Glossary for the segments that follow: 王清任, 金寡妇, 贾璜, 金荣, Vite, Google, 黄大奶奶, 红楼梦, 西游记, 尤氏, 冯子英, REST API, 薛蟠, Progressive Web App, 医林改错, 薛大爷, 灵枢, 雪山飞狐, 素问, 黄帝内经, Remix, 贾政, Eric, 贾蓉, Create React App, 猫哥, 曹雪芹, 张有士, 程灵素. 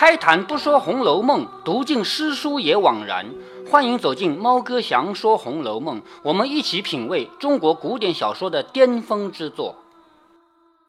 开坛不说《红楼梦》，读尽诗书也枉然。欢迎走进猫哥祥说《红楼梦》，我们一起品味中国古典小说的巅峰之作。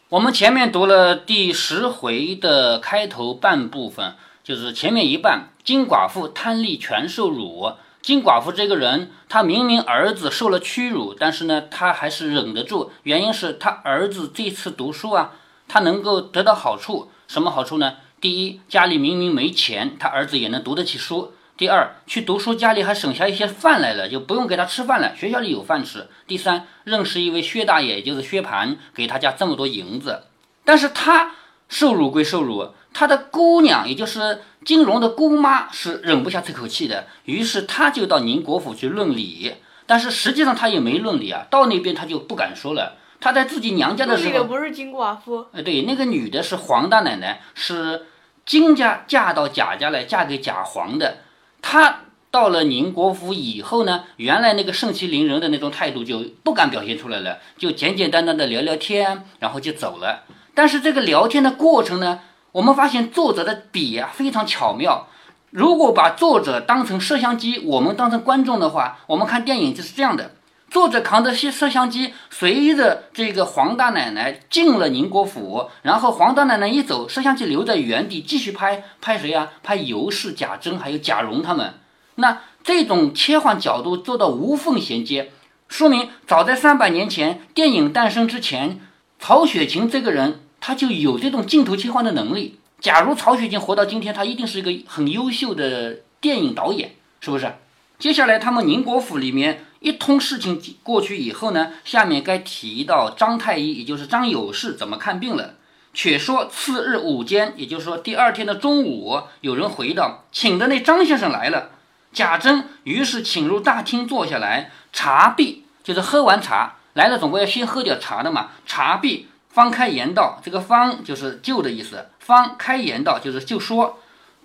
我们前面读了第10回的开头半部分，就是前面一半，金寡妇贪利全受辱。金寡妇这个人，她明明儿子受了屈辱，但是呢，她还是忍得住，原因是她儿子这次读书啊，她能够得到好处。什么好处呢？第一，家里明明没钱，他儿子也能读得起书。第二，去读书家里还省下一些饭来了，就不用给他吃饭了，学校里有饭吃。第三，认识一位薛大爷，也就是薛蟠，给他家这么多银子。但是他受辱归受辱，他的姑娘，也就是金荣的姑妈，是忍不下这口气的，于是他就到宁国府去论理。但是实际上他也没论理啊，到那边他就不敢说了。他在自己娘家的时候，那个不是金寡妇，对，那个女的是黄大奶奶，是金家嫁到贾家来，嫁给贾璜的。她到了宁国府以后呢，原来那个盛气凌人的那种态度就不敢表现出来了，就简简单单的聊聊天，然后就走了。但是这个聊天的过程呢，我们发现作者的笔啊非常巧妙。如果把作者当成摄像机，我们当成观众的话，我们看电影就是这样的。作者扛着摄像机，随着这个黄大奶奶进了宁国府，然后黄大奶奶一走，摄像机留在原地继续拍，拍谁啊？拍尤氏、贾珍还有贾蓉他们。那这种切换角度做到无缝衔接，说明早在300年前电影诞生之前，曹雪芹这个人他就有这种镜头切换的能力。假如曹雪芹活到今天，他一定是一个很优秀的电影导演，是不是？接下来他们宁国府里面一通事情过去以后呢，下面该提到张太医，也就是张有士怎么看病了。却说次日午间，也就是说第二天的中午，有人回到请的那张先生来了。贾珍于是请入大厅坐下来，茶毕，就是喝完茶来了，总归要先喝点茶的嘛。茶毕，方开言道，这个方就是就的意思，方开言道就是就说，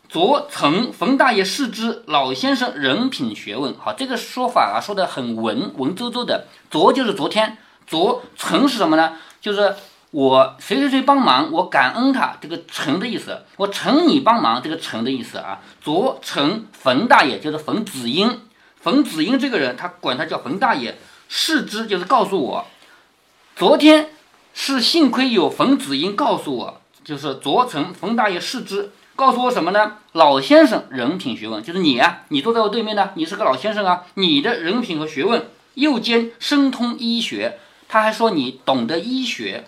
昨曾冯大爷视之，老先生人品学问好。这个说法啊，说的很文绉绉的。昨就是昨天，昨曾是什么呢？就是我谁帮忙，我感恩他，这个承的意思，我承你帮忙，这个承的意思啊。昨承冯大爷，就是冯子英。冯子英这个人，他管他叫冯大爷。视之就是告诉我，昨天是幸亏有冯子英告诉我，就是昨曾冯大爷视之，告诉我什么呢？老先生人品学问，就是你啊，你坐在我对面呢，你是个老先生啊，你的人品和学问，又兼深通医学，他还说你懂得医学。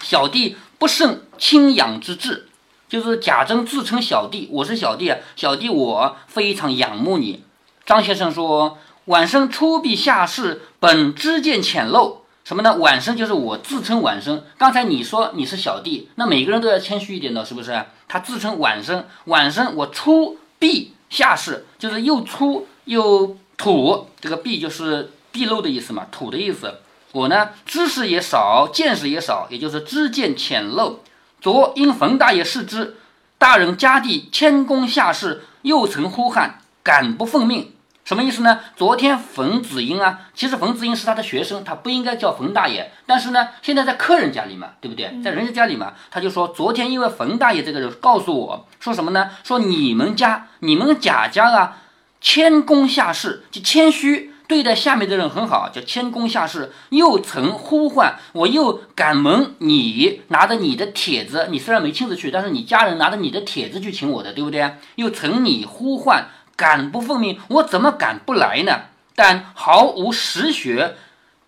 小弟不胜亲仰之至，就是贾珍自称小弟，我是小弟啊，小弟我非常仰慕你。张先生说，晚生初避下士，本知见浅陋。什么呢？晚生就是我自称晚生，刚才你说你是小弟，那每个人都要谦虚一点的，是不是？他自称晚生，晚生我粗鄙下士，就是又粗又土，这个鄙就是鄙陋的意思嘛，土的意思。我呢，知识也少，见识也少，也就是知见浅陋。昨因冯大爷视之，大人家地谦恭下士，又曾呼喊，敢不奉命。什么意思呢？昨天冯子英啊，其实冯子英是他的学生，他不应该叫冯大爷，但是呢，现在在客人家里嘛，对不对？在人家家里嘛，他就说昨天因为冯大爷这个人告诉我说什么呢？说你们贾家啊，谦恭下士，就谦虚对待下面的人很好，叫谦恭下士。又曾呼唤我，又感蒙你拿着你的帖子，你虽然没亲自去，但是你家人拿着你的帖子去请我的，对不对？又曾你呼唤，敢不奉命，我怎么敢不来呢？但毫无实学，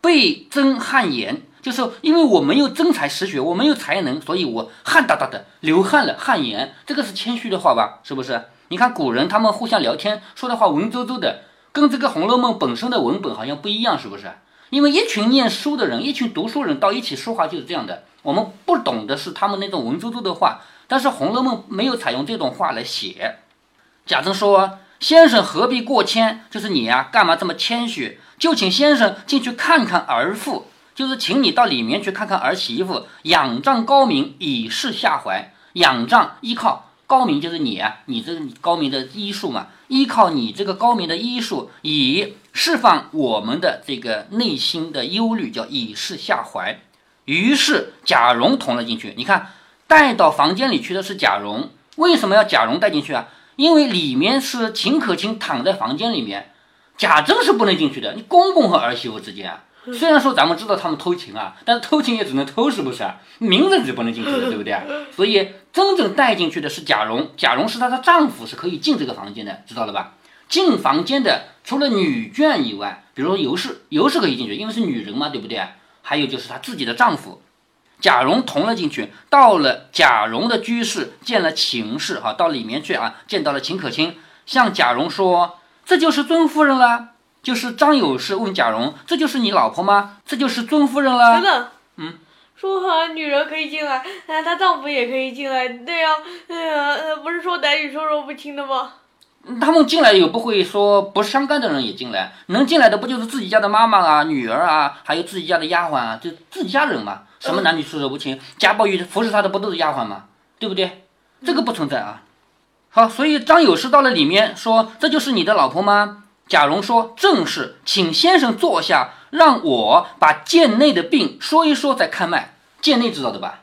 倍增汗颜，就是因为我没有真才实学，我没有才能，所以我汗哒哒的流汗了，汗颜，这个是谦虚的话吧，是不是？你看古人他们互相聊天说的话文绉绉的，跟这个《红楼梦》本身的文本好像不一样，是不是？因为一群念书的人，一群读书人到一起说话就是这样的，我们不懂的是他们那种文绉绉的话，但是《红楼梦》没有采用这种话来写。贾珍说，先生何必过谦，就是你啊，干嘛这么谦虚？就请先生进去看看儿妇，就是请你到里面去看看儿媳妇，仰仗高明，以示下怀。仰仗依靠，高明就是你啊，你这个高明的医术嘛，依靠你这个高明的医术，以释放我们的这个内心的忧虑，叫以示下怀。于是贾蓉同了进去，你看带到房间里去的是贾蓉，为什么要贾蓉带进去啊？因为里面是秦可卿躺在房间里面，贾政是不能进去的，你公公和儿媳妇之间啊，虽然说咱们知道他们偷情啊，但是偷情也只能偷，是不是啊？名人是不能进去的，对不对啊？所以真正带进去的是贾蓉，贾蓉是她的丈夫，是可以进这个房间的，知道了吧？进房间的除了女眷以外，比如说尤氏，尤氏可以进去，因为是女人嘛，对不对？还有就是她自己的丈夫。贾蓉同了进去，到了贾蓉的居室，见了秦氏哈，到里面去啊，见到了秦可卿，向贾蓉说：“这就是尊夫人啦。”就是张有事问贾蓉：“这就是你老婆吗？这就是尊夫人啦。”等等，说好女人可以进来，她丈夫也可以进来，对呀、不是说男女授受不亲的吗？他们进来也不会说不相干的人也进来，能进来的不就是自己家的妈妈啊、女儿啊，还有自己家的丫鬟啊，就自己家人嘛。什么男女授受不亲？贾宝玉服侍他的不都是丫鬟吗？对不对？这个不存在啊。好，所以张有事到了里面说：“这就是你的老婆吗？”贾蓉说：“正是，请先生坐下，让我把贱内的病说一说再看脉。”贱内知道的吧？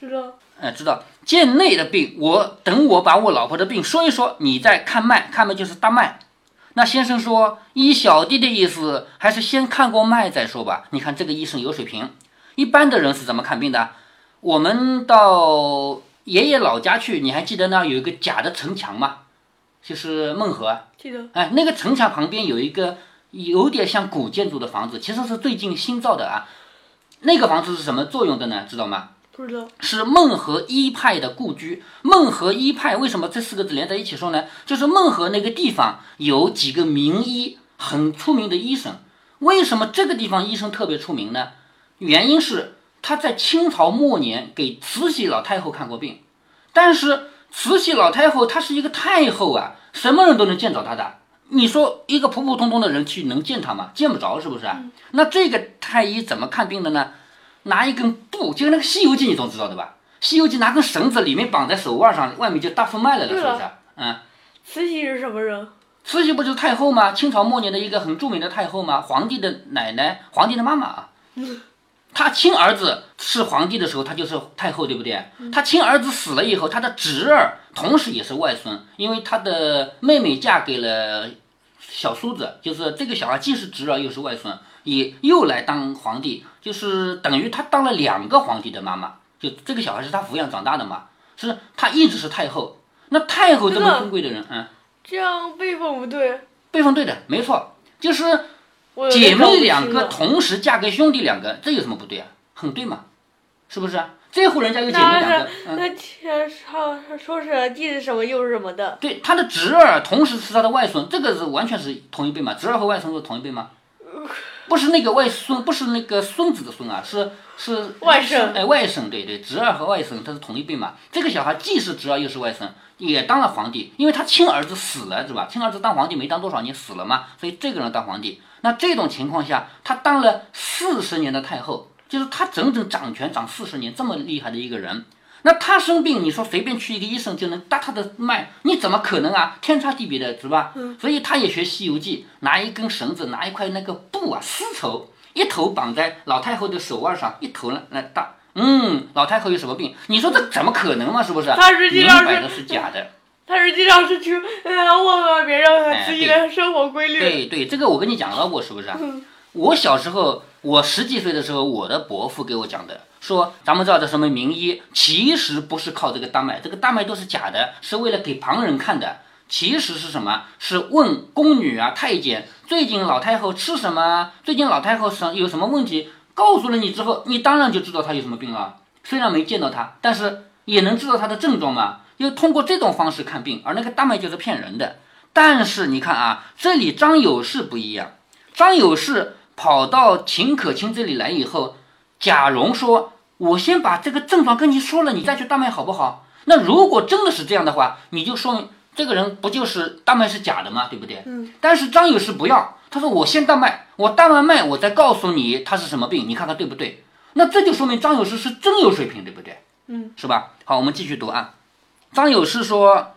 知道。知道贱内的病，我把我老婆的病说一说，你再看脉。看脉就是搭脉。那先生说：“依小弟的意思，还是先看过脉再说吧。”你看这个医生有水平。一般的人是怎么看病的？我们到爷爷老家去，你还记得那有一个假的城墙吗？就是孟河，记得。哎，那个城墙旁边有一个有点像古建筑的房子，其实是最近新造的啊。那个房子是什么作用的呢？知道吗？不知道。是孟河一派的故居。孟河一派为什么这四个字连在一起说呢？就是孟河那个地方有几个名医，很出名的医生。为什么这个地方医生特别出名呢？原因是他在清朝末年给慈禧老太后看过病，但是慈禧老太后她是一个太后啊，什么人都能见着她的。你说一个普普通通的人去能见她吗？见不着，是不是啊？那这个太医怎么看病的呢？拿一根布，就那个《西游记》，你总知道的吧？《西游记》拿根绳子，里面绑在手腕上，外面就大副脉来了，是不是？慈禧是什么人？慈禧不就是太后吗？清朝末年的一个很著名的太后吗？皇帝的奶奶，皇帝的妈妈啊。他亲儿子是皇帝的时候，他就是太后，对不对？他亲儿子死了以后，他的侄儿同时也是外孙，因为他的妹妹嫁给了小叔子，就是这个小孩既是侄儿又是外孙，也又来当皇帝，就是等于他当了两个皇帝的妈妈。就这个小孩是他抚养长大的嘛，是他一直是太后。那太后这么尊贵的人，这样辈分不对？辈分对的，没错，就是。姐妹两个同时嫁给兄弟两个，这有什么不对啊？很对嘛，是不是啊？这户人家有姐妹两个，那说是既是什么又是什么的。对，他的侄儿同时是他的外孙，这个是完全是同一辈嘛？侄儿和外孙是同一辈吗？不是那个外孙，不是那个孙子的孙啊，是外甥。哎，外甥，对对，侄儿和外甥他是同一辈嘛？这个小孩既是侄儿又是外甥，也当了皇帝，因为他亲儿子死了，是吧？亲儿子当皇帝没当多少年死了嘛，所以这个人当皇帝。那这种情况下，他当了40年的太后，就是他整整掌权掌40年，这么厉害的一个人。那他生病，你说随便去一个医生就能搭他的脉，你怎么可能啊？天差地别的，是吧？所以他也学《西游记》，拿一根绳子，拿一块那个布啊，丝绸，一头绑在老太后的手腕上，一头来搭。老太后有什么病？你说这怎么可能嘛？是不是？他实际上是假的。他实际上是去问问别人自己的生活规律。对对，这个我跟你讲到过，是不是？我小时候，我10几岁的时候，我的伯父给我讲的，说咱们知道的什么名医，其实不是靠这个搭脉，这个搭脉都是假的，是为了给旁人看的。其实是什么？是问宫女啊、太监，最近老太后吃什么？最近老太后有什么问题？告诉了你之后，你当然就知道她有什么病了。虽然没见到她，但是也能知道她的症状嘛。就通过这种方式看病，而那个搭脉就是骗人的。但是你看啊，这里张有事不一样，张有事跑到秦可卿这里来以后，贾蓉说：“我先把这个症状跟你说了，你再去搭脉好不好？”那如果真的是这样的话，你就说明这个人不就是搭脉是假的吗？对不对？但是张有事不要，他说：“我先搭脉，我搭完脉，我再告诉你他是什么病，你看看对不对？”那这就说明张有事是真有水平，对不对？是吧？好，我们继续读啊。张有事说：“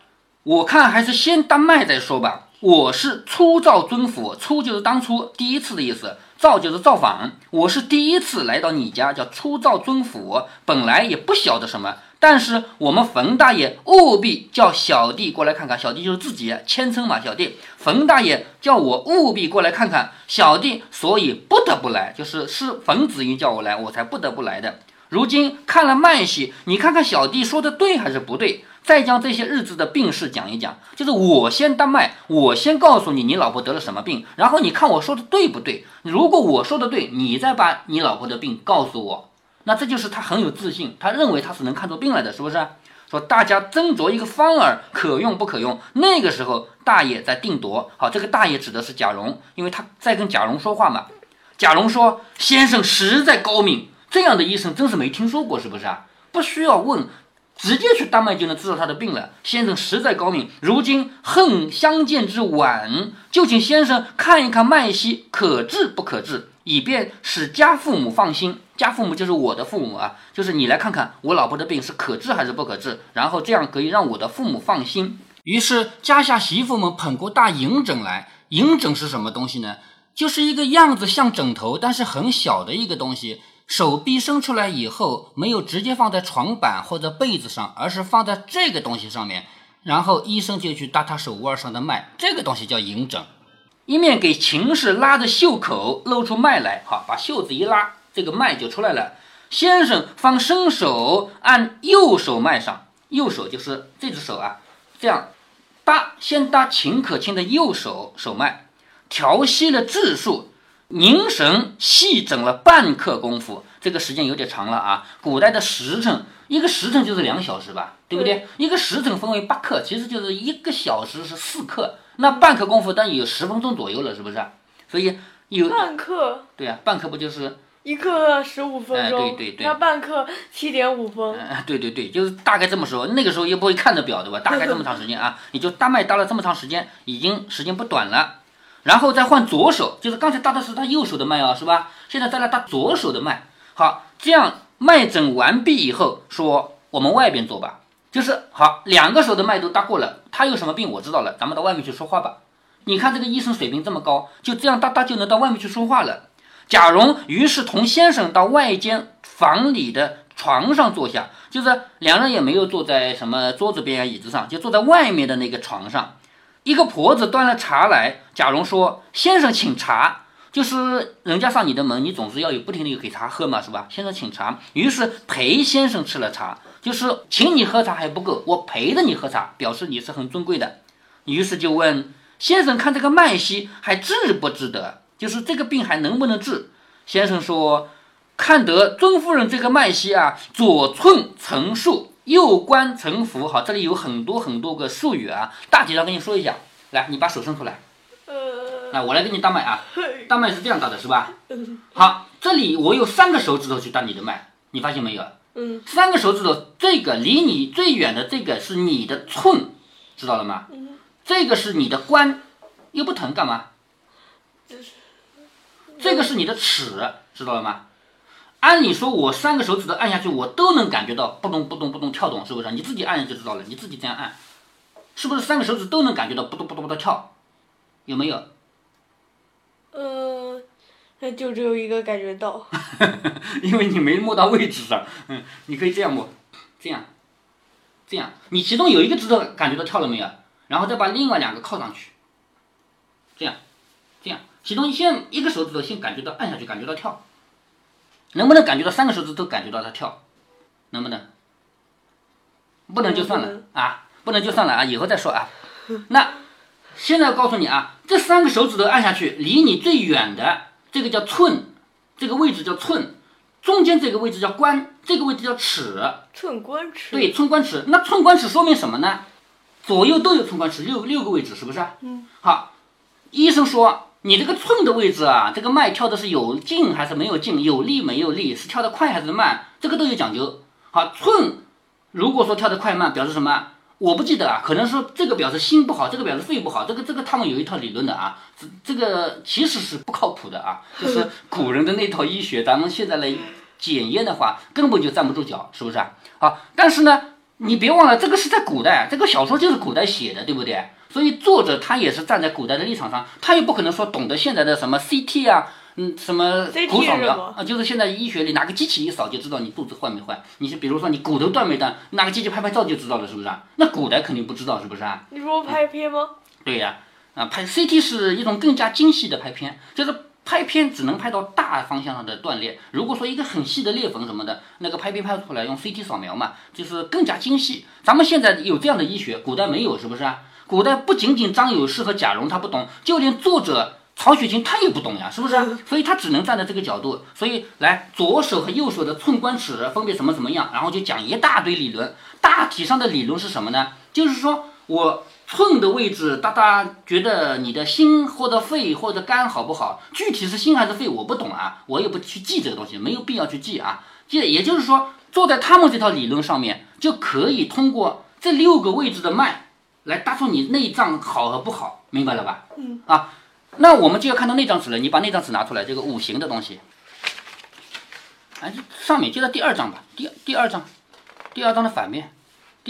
我看还是先搭脉再说吧。我是初造尊府，初就是当初第一次的意思，造就是造访，我是第一次来到你家，叫初造尊府，本来也不晓得什么，但是我们冯大爷务必叫小弟过来看看，小弟就是自己谦称嘛，小弟，冯大爷叫我务必过来看看，小弟所以不得不来，就是冯子英叫我来，我才不得不来的。如今看了慢戏，你看看小弟说的对还是不对，再将这些日子的病事讲一讲，就是我先当麦，我先告诉你你老婆得了什么病，然后你看我说的对不对，如果我说的对，你再把你老婆的病告诉我。那这就是他很有自信，他认为他是能看出病来的，是不是？说大家斟酌一个方儿，可用不可用。那个时候大爷在定夺，好，这个大爷指的是贾蓉，因为他在跟贾蓉说话嘛。贾蓉说：“先生实在高明，这样的医生真是没听说过，是不是啊？不需要问。”直接去丹麦就能知道他的病了，先生实在高明，如今恨相见之晚，就请先生看一看脉息可治不可治，以便使家父母放心。家父母就是我的父母啊，就是你来看看我老婆的病是可治还是不可治，然后这样可以让我的父母放心。于是家下媳妇们捧过大银枕来，银枕是什么东西呢？就是一个样子像枕头但是很小的一个东西，手臂伸出来以后没有直接放在床板或者被子上，而是放在这个东西上面，然后医生就去搭他手腕上的脉，这个东西叫银枕。一面给秦氏拉着袖口露出脉来，好，把袖子一拉，这个脉就出来了。先生方伸手按右手脉上，右手就是这只手啊，这样搭，先搭秦可卿的右手手脉，调息了质数，凝神细整了半刻功夫，这个时间有点长了啊。古代的时辰，一个时辰就是2小时吧，对不对？一个时辰分为8刻，其实就是1个小时是4刻，那半刻功夫但有10分钟左右了，是不是？所以有半刻，对啊，半刻不就是1刻15分钟、对对对，那半刻7.5分、对对对，就是大概这么说。那个时候也不会看着表，对吧？大概这么长时间啊，你就搭脉搭了这么长时间，已经时间不短了。然后再换左手，就是刚才搭的是他右手的脉啊，是吧？现在再来搭左手的脉。好，这样脉诊完毕以后，说我们外边坐吧。就是好，2个手的脉都搭过了，他有什么病我知道了，咱们到外面去说话吧。你看这个医生水平这么高，就这样搭搭就能到外面去说话了。贾蓉于是同先生到外间房里的床上坐下，就是2人也没有坐在什么桌子边啊椅子上，就坐在外面的那个床上。一个婆子端了茶来，贾蓉说：“先生请茶。”就是人家上你的门，你总是要有不停的给茶喝嘛，是吧？先生请茶，于是陪先生吃了茶，就是请你喝茶还不够，我陪着你喝茶，表示你是很尊贵的。于是就问先生看这个脉息还治不治得，就是这个病还能不能治？先生说：“看得尊夫人这个脉息啊，左寸成数。”右关沉浮，好，这里有很多很多个术语啊，大体上跟你说一下。来，你把手伸出来，来，我来给你搭脉啊。搭脉是这样搭的，是吧？好，这里我有3个手指头去搭你的脉，你发现没有？3个手指头，这个离你最远的这个是你的寸，知道了吗？这个是你的关，又不疼干嘛？这个是你的尺，知道了吗？按理说我3个手指头按下去，我都能感觉到扑咚扑咚扑咚跳动，是不是？你自己按下就知道了，你自己这样按，是不是3个手指都能感觉到扑咚扑咚扑咚跳？有没有？那就只有一个感觉到，因为你没摸到位置上。你可以这样摸，这样，这样，你其中有一个指头感觉到跳了没有？然后再把另外2个靠上去，这样，这样，其中先一个手指头先感觉到按下去，感觉到跳。能不能感觉到3个手指都感觉到它跳？能不能？不能就算了啊，不能就算了啊，以后再说啊。那现在告诉你啊，这3个手指都按下去，离你最远的这个叫寸，这个位置叫寸，中间这个位置叫关，这个位置叫尺。寸关尺。对，寸关尺。那寸关尺说明什么呢？左右都有寸关尺，6个位置，是不是？好，医生说。你这个寸的位置啊，这个脉跳的是有劲还是没有劲，有力没有力，是跳得快还是慢，这个都有讲究。好，寸如果说跳得快慢，表示什么？我不记得啊，可能说这个表示心不好，这个表示肺不好，这个他们有一套理论的啊，这个其实是不靠谱的啊，就是古人的那套医学，咱们现在来检验的话，根本就站不住脚，是不是啊？好，但是呢，你别忘了，这个是在古代，这个小说就是古代写的，对不对？所以作者他也是站在古代的立场上，他也不可能说懂得现在的什么 CT 啊，什么口扫描啊，就是现在医学里拿个机器一扫就知道你肚子坏没坏，你是比如说你骨头断没断，拿个机器拍拍照就知道了，是不是啊？那古代肯定不知道，是不是啊？你说拍片吗？对呀，拍 CT 是一种更加精细的拍片，就是拍片只能拍到大方向上的断裂。如果说一个很细的裂缝什么的，那个拍片拍出来用 CT 扫描嘛，就是更加精细。咱们现在有这样的医学，古代没有，是不是啊？古代不仅仅张有士和贾蓉他不懂，就连作者曹雪芹他也不懂呀，是不是啊？所以他只能站在这个角度，所以来左手和右手的寸关尺分别什么什么样，然后就讲一大堆理论。大体上的理论是什么呢？就是说我寸的位置，大家觉得你的心或者肺或者肝好不好？具体是心还是肺我不懂啊，我也不去记这个东西，没有必要去记啊。也就是说，坐在他们这套理论上面，就可以通过这6个位置的脉来搭出你内脏好和不好，明白了吧？嗯啊，那我们就要看到那张纸了。你把那张纸拿出来，这个五行的东西，哎，上面就在第二张吧，第二张，第二张的反面，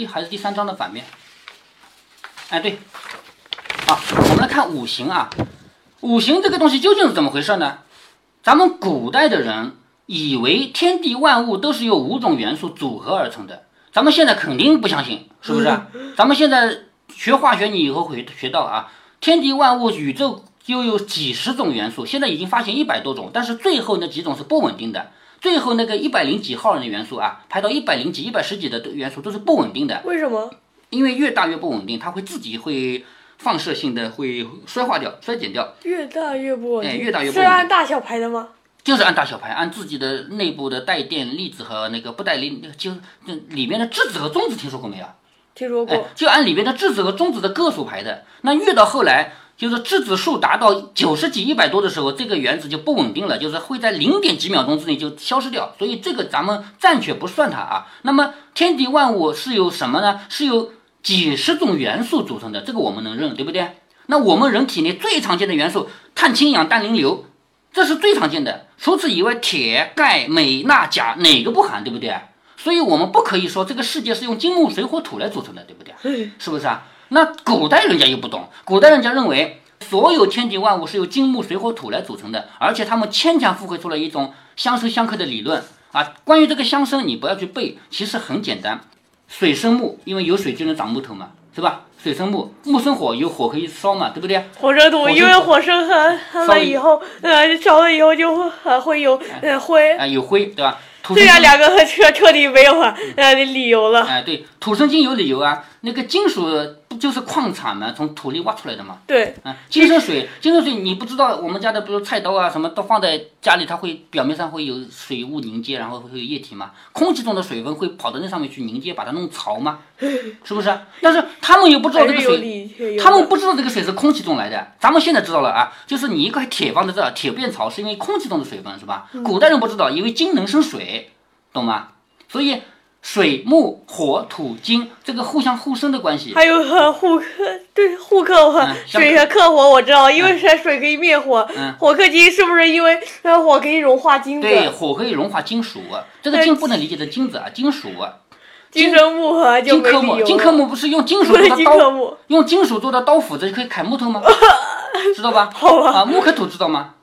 还是第三张的反面。哎，对，好，我们来看五行啊。五行这个东西究竟是怎么回事呢？咱们古代的人以为天地万物都是由5种元素组合而成的，咱们现在肯定不相信，是不是啊？咱们现在学化学，你以后会学到啊，天地万物、宇宙又有几十种元素，现在已经发现100多种，但是最后那几种是不稳定的。最后那个100几号人的元素啊，排到100几、110几的元素都是不稳定的。为什么？因为越大越不稳定，它会自己会放射性的会衰化掉、衰减掉。越大越不稳定。哎，越大越不稳定。是按大小排的吗？就是按大小排，按自己的内部的带电粒子和那个不带电，就是里面的质子和中子，听说过没有？听说过。哎，就按里面的质子和中子的个数排的。那越到后来，就是质子数达到90几、100多的时候，这个原子就不稳定了，就是会在0.几秒钟之内就消失掉。所以这个咱们暂且不算它啊。那么天地万物是由什么呢？是由几十种元素组成的，这个我们能认，对不对？那我们人体内最常见的元素，碳、氢、氧、氮、磷、硫，这是最常见的。除此以外，铁、钙、镁、钠、钾哪个不含，对不对？所以我们不可以说这个世界是用金、木、水、火、土来组成的，对不对？是不是啊？那古代人家又不懂，古代人家认为所有天地万物是由金、木、水、火、土来组成的，而且他们牵强附会出了一种相生相克的理论啊。关于这个相生，你不要去背，其实很简单。水生木，因为有水就能长木头嘛，是吧？水生木，木生火，有火可以烧嘛，对不对？火生土，因为火生寒，寒了以后，烧了以后就会有灰，有灰，对吧？对呀，两个彻底没有理由了。哎，对，土生金有理由啊，那个金属不就是矿产嘛，从土里挖出来的嘛。对，金生水，你不知道我们家的，比如菜刀啊什么，都放在家里，它会表面上会有水雾凝结，然后会有液体嘛。空气中的水分会跑到那上面去凝结，把它弄潮嘛，是不是？但是他们也不知道这个水，他们不知道这个水是空气中来的。咱们现在知道了啊，就是你一块铁放在这，铁变潮是因为空气中的水分，是吧？古代人不知道，以为金能生水，懂吗？所以水、木、火、土、金，这个互相互生的关系，还有互克、水和克火，我知道，因为水可以灭火，火克金，是不是因为火可以融化金子？对，火可以融化金属，这个金不能理解的金子啊，金属。金生木啊，就没理由了。金克木不是用金属做的刀，用金属做的刀斧子可以砍木头吗？知道吧？好吧。啊，木克土知道吗？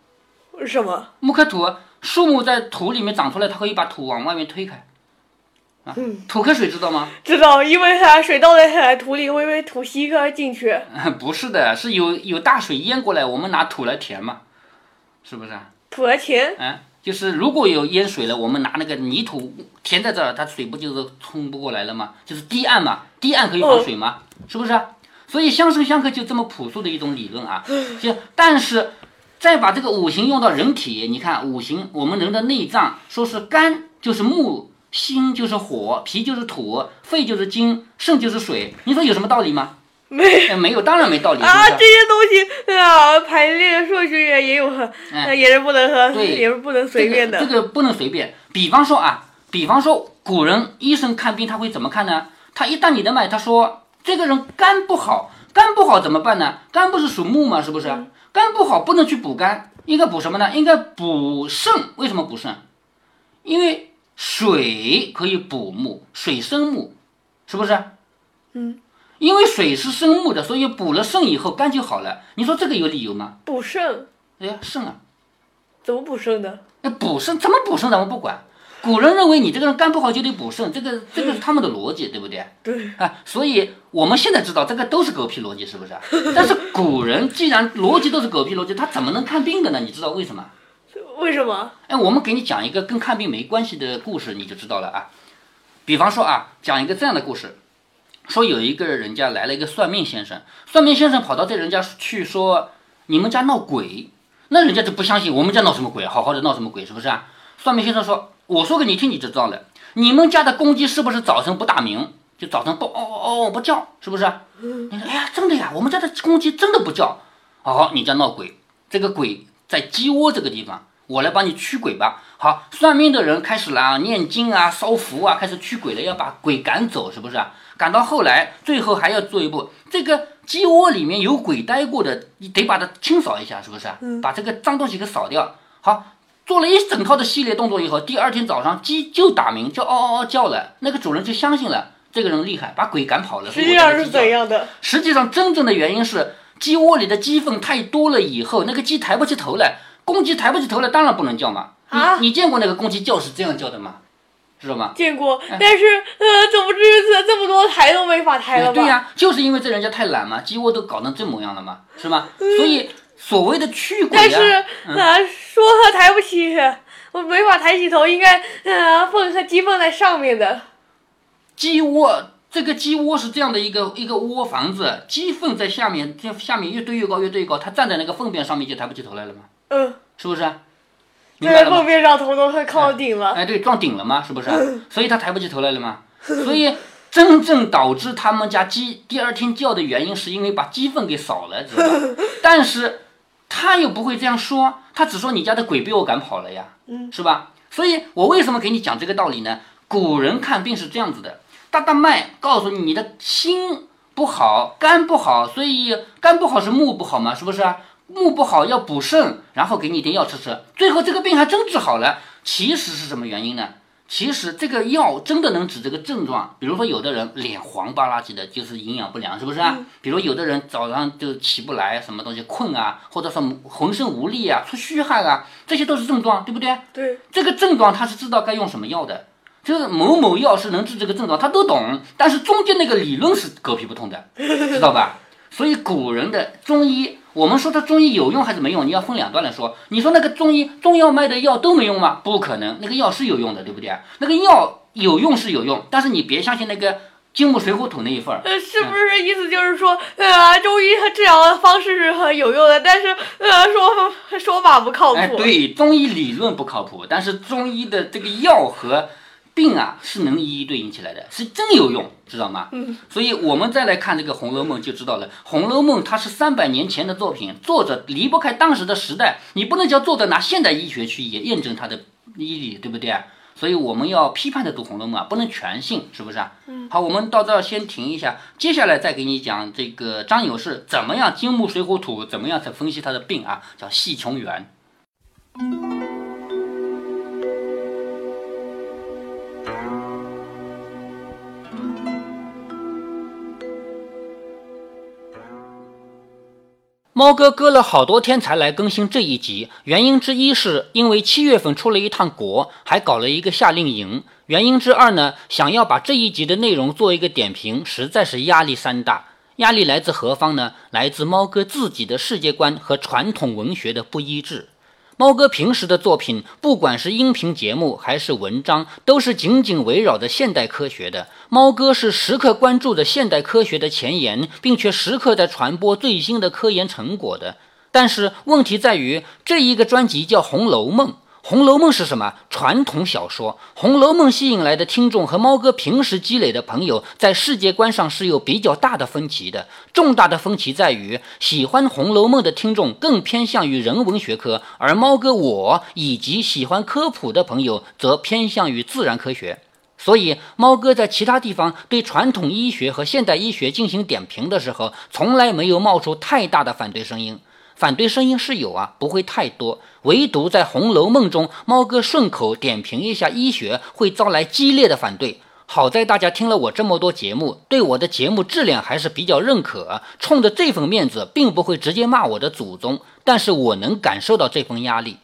什么？木克土，树木在土里面长出来，它可以把土往外面推开。土克水知道吗？知道，因为水倒在土里会被土吸进去。不是的，是有大水淹过来，我们拿土来填嘛，是不是？土来填？就是如果有淹水了，我们拿那个泥土填在这儿，它水不就是冲不过来了吗？就是堤岸嘛，堤岸可以防水吗？是不是啊？所以相生相克就这么朴素的一种理论啊。但是再把这个五行用到人体，你看五行，我们人的内脏，说是肝就是木。心就是火，脾就是土，肺就是金，肾就是水。你说有什么道理吗？没有，当然没道理啊！这些东西啊，排列顺序也有，也是不能喝，也是不能随便的。这个不能随便。比方说古人医生看病他会怎么看呢？他一旦你的脉，他说这个人肝不好怎么办呢？肝不是属木吗？是不是？肝不好不能去补肝，应该补什么呢？应该补肾。为什么补肾？因为水可以补木，水生木，是不是？因为水是生木的，所以补了肾以后肝就好了。你说这个有理由吗？补肾？对呀，肾啊。怎么补肾的？补肾怎么补肾咱们不管。古人认为你这个人肝不好就得补肾，这个是他们的逻辑，对不对？对啊，所以我们现在知道这个都是狗屁逻辑，是不是？但是古人既然逻辑都是狗屁逻辑，他怎么能看病的呢？你知道为什么？为什么？哎，我们给你讲一个跟看病没关系的故事，你就知道了啊。比方说啊，讲一个这样的故事，说有一个人家来了一个算命先生，算命先生跑到这人家去说，你们家闹鬼，那人家就不相信，我们家闹什么鬼？好好的闹什么鬼？是不是啊？算命先生说。我说给你听，你就知道了。你们家的公鸡是不是早晨不大鸣，就早晨不嗷嗷嗷不叫，是不是？你说，哎呀，真的呀，我们家的公鸡真的不叫。好，你家闹鬼，这个鬼在鸡窝这个地方，我来帮你驱鬼吧。好，算命的人开始了啊，念经啊，烧符啊，开始驱鬼了，要把鬼赶走，是不是？赶到后来，最后还要做一步，这个鸡窝里面有鬼待过的，你得把它清扫一下，是不是？把这个脏东西给扫掉。好。做了一整套的系列动作以后，第二天早上鸡就打鸣，就嗷嗷嗷叫了。那个主人就相信了，这个人厉害，把鬼赶跑了。实际上是怎样的？实际上真正的原因是鸡窝里的鸡粪太多了，以后那个鸡抬不起头来，公鸡抬不起头来，当然不能叫嘛。啊，你见过那个公鸡叫是这样叫的吗？知道吗？见过，但是总不知这么多抬都没法抬了吧？对呀，就是因为这人家太懒嘛，鸡窝都搞成这模样了嘛，是吗？所以。所谓的驱鬼、啊，但是说他抬不起，我没法抬起头，应该粪和鸡粪在上面的。鸡窝，这个鸡窝是这样的一个窝房子，鸡粪在下面，下面越堆越高，越堆越高，它站在那个粪便上面就抬不起头来了吗？是不是？站在粪便上头都快靠顶了。哎，对，撞顶了吗？是不是？所以他抬不起头来了吗？所以。真正导致他们家鸡第二天叫的原因，是因为把鸡粪给扫了，知道吧？但是他又不会这样说，他只说你家的鬼被我赶跑了呀，是吧？所以我为什么给你讲这个道理呢？古人看病是这样子的，大大脉告诉你你的心不好，肝不好，所以肝不好是木不好嘛，是不是啊？木不好要补肾，然后给你一点药吃，最后这个病还真治好了。其实是什么原因呢？其实这个药真的能治这个症状，比如说有的人脸黄巴拉几的，就是营养不良，是不是啊？比如有的人早上就起不来，什么东西困啊，或者说浑身无力啊，出虚汗啊，这些都是症状，对不对？对，这个症状他是知道该用什么药的，就是某某药是能治这个症状，他都懂，但是中间那个理论是狗屁不通的，知道吧？所以古人的中医，我们说他中医有用还是没用，你要分两段来说。你说那个中医中药卖的药都没用吗？不可能，那个药是有用的，对不对？那个药有用是有用，但是你别相信那个金木水火土那一份儿。是不是意思就是说，中医治疗方式是很有用的，但是说法不靠谱。哎，对，中医理论不靠谱，但是中医的这个药和病啊是能一一对应起来的，是真有用，知道吗？所以我们再来看这个《红楼梦》就知道了，《红楼梦》它是300年前的作品，作者离不开当时的时代，你不能叫作者拿现代医学去也验证它的医理，对不对？所以我们要批判的读《红楼梦》啊，不能全信，是不是啊？好，我们到这儿先停一下，接下来再给你讲这个张有士怎么样金木水火土怎么样才分析他的病啊，叫戏穷源。猫哥搁了好多天才来更新这一集，原因之一是因为7月份出了一趟国，还搞了一个夏令营。原因之二呢，想要把这一集的内容做一个点评，实在是压力山大。压力来自何方呢？来自猫哥自己的世界观和传统文学的不一致。猫哥平时的作品，不管是音频节目还是文章，都是紧紧围绕着现代科学的。猫哥是时刻关注着现代科学的前沿，并且时刻在传播最新的科研成果的。但是问题在于，这一个专辑叫《红楼梦》。《红楼梦》是什么？传统小说。《红楼梦》吸引来的听众和猫哥平时积累的朋友，在世界观上是有比较大的分歧的。重大的分歧在于，喜欢《红楼梦》的听众更偏向于人文学科，而猫哥我以及喜欢科普的朋友则偏向于自然科学。所以猫哥在其他地方对传统医学和现代医学进行点评的时候，从来没有冒出太大的反对声音。反对声音是有啊，不会太多，唯独在《红楼梦》中，猫哥顺口点评一下医学，会招来激烈的反对。好在大家听了我这么多节目，对我的节目质量还是比较认可，冲着这份面子并不会直接骂我的祖宗，但是我能感受到这份压力。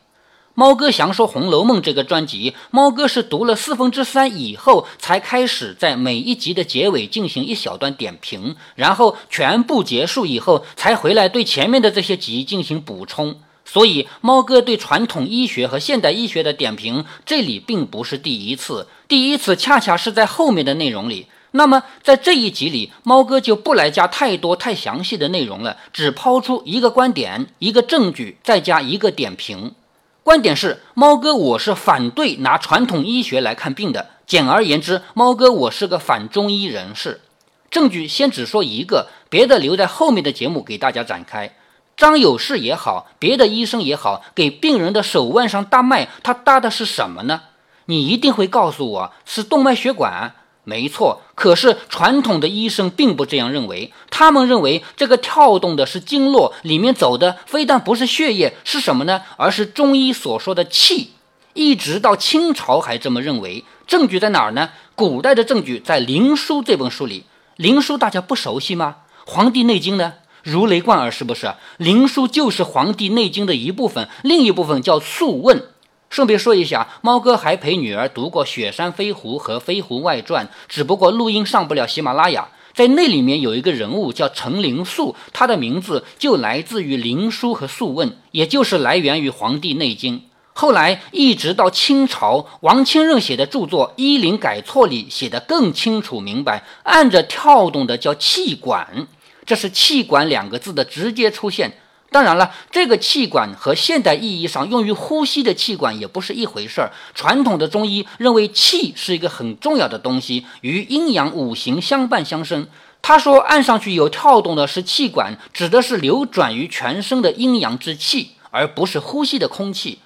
猫哥详说《红楼梦》这个专辑，猫哥是读了3/4以后才开始在每一集的结尾进行一小段点评，然后全部结束以后才回来对前面的这些集进行补充。所以猫哥对传统医学和现代医学的点评，这里并不是第一次，第一次恰恰是在后面的内容里。那么在这一集里，猫哥就不来加太多太详细的内容了，只抛出一个观点，一个证据，再加一个点评。观点是，猫哥我是反对拿传统医学来看病的，简而言之，猫哥我是个反中医人士。证据先只说一个，别的留在后面的节目给大家展开。张有士也好，别的医生也好，给病人的手腕上搭脉，他搭的是什么呢？你一定会告诉我是动脉血管。没错，可是传统的医生并不这样认为，他们认为这个跳动的是经络，里面走的非但不是血液，是什么呢？而是中医所说的气。一直到清朝还这么认为。证据在哪儿呢？古代的证据在《灵枢》这本书里。《灵枢》大家不熟悉吗？《黄帝内经》呢？如雷贯耳，是不是？《灵枢》就是《黄帝内经》的一部分，另一部分叫《素问》。顺便说一下，猫哥还陪女儿读过《雪山飞狐》和《飞狐外传》，只不过录音上不了喜马拉雅。在那里面有一个人物叫程灵素，他的名字就来自于《灵枢》和《素问》，也就是来源于《黄帝内经》。后来一直到清朝，王清任写的著作《医林改错》里写得更清楚明白，按着跳动的叫气管，这是气管两个字的直接出现。当然了，这个气管和现代意义上用于呼吸的气管也不是一回事儿。传统的中医认为气是一个很重要的东西，与阴阳五行相伴相生。他说按上去有跳动的是气管，指的是流转于全身的阴阳之气，而不是呼吸的空气。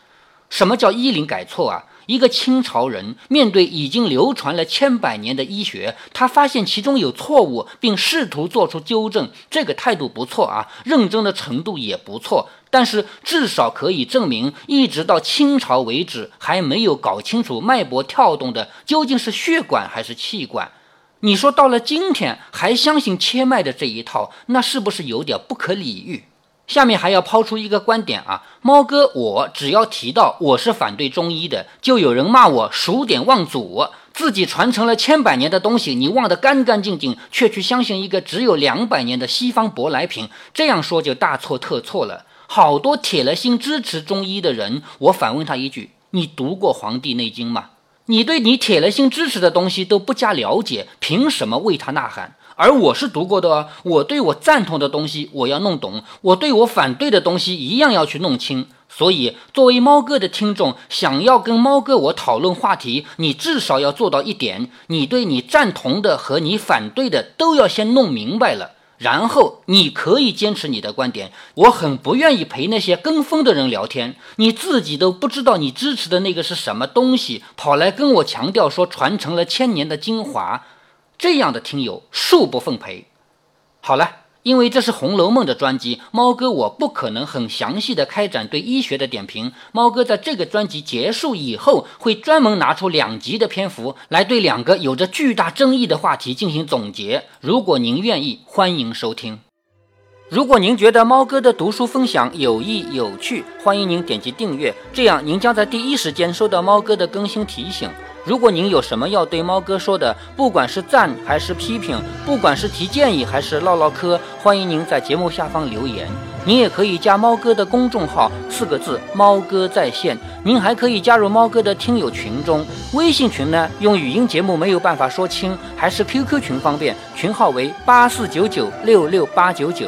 什么叫医林改错啊？一个清朝人面对已经流传了10000年的医学，他发现其中有错误并试图做出纠正，这个态度不错啊，认真的程度也不错，但是至少可以证明一直到清朝为止还没有搞清楚脉搏跳动的究竟是血管还是气管。你说到了今天还相信切脉的这一套，那是不是有点不可理喻？下面还要抛出一个观点啊，猫哥我只要提到我是反对中医的，就有人骂我数典忘祖，自己传承了10000年的东西你忘得干干净净，却去相信一个只有200年的西方舶来品，这样说就大错特错了。好多铁了心支持中医的人，我反问他一句，你读过《黄帝内经》吗？你对你铁了心支持的东西都不加了解，凭什么为他呐喊？而我是读过的哦，我对我赞同的东西我要弄懂，我对我反对的东西一样要去弄清。所以作为猫哥的听众，想要跟猫哥我讨论话题，你至少要做到一点，你对你赞同的和你反对的都要先弄明白了，然后你可以坚持你的观点。我很不愿意陪那些跟风的人聊天，你自己都不知道你支持的那个是什么东西，跑来跟我强调说传承了1000年的精华，这样的听友恕不奉陪。好了，因为这是《红楼梦》的专辑，猫哥我不可能很详细的开展对医学的点评。猫哥在这个专辑结束以后，会专门拿出2集的篇幅来对2个有着巨大争议的话题进行总结。如果您愿意，欢迎收听。如果您觉得猫哥的读书分享有益有趣，欢迎您点击订阅，这样您将在第一时间收到猫哥的更新提醒。如果您有什么要对猫哥说的，不管是赞还是批评，不管是提建议还是唠唠嗑，欢迎您在节目下方留言。您也可以加猫哥的公众号，4个字猫哥在线。您还可以加入猫哥的听友群中，微信群呢用语音节目没有办法说清，还是 QQ 群方便，群号为849966899。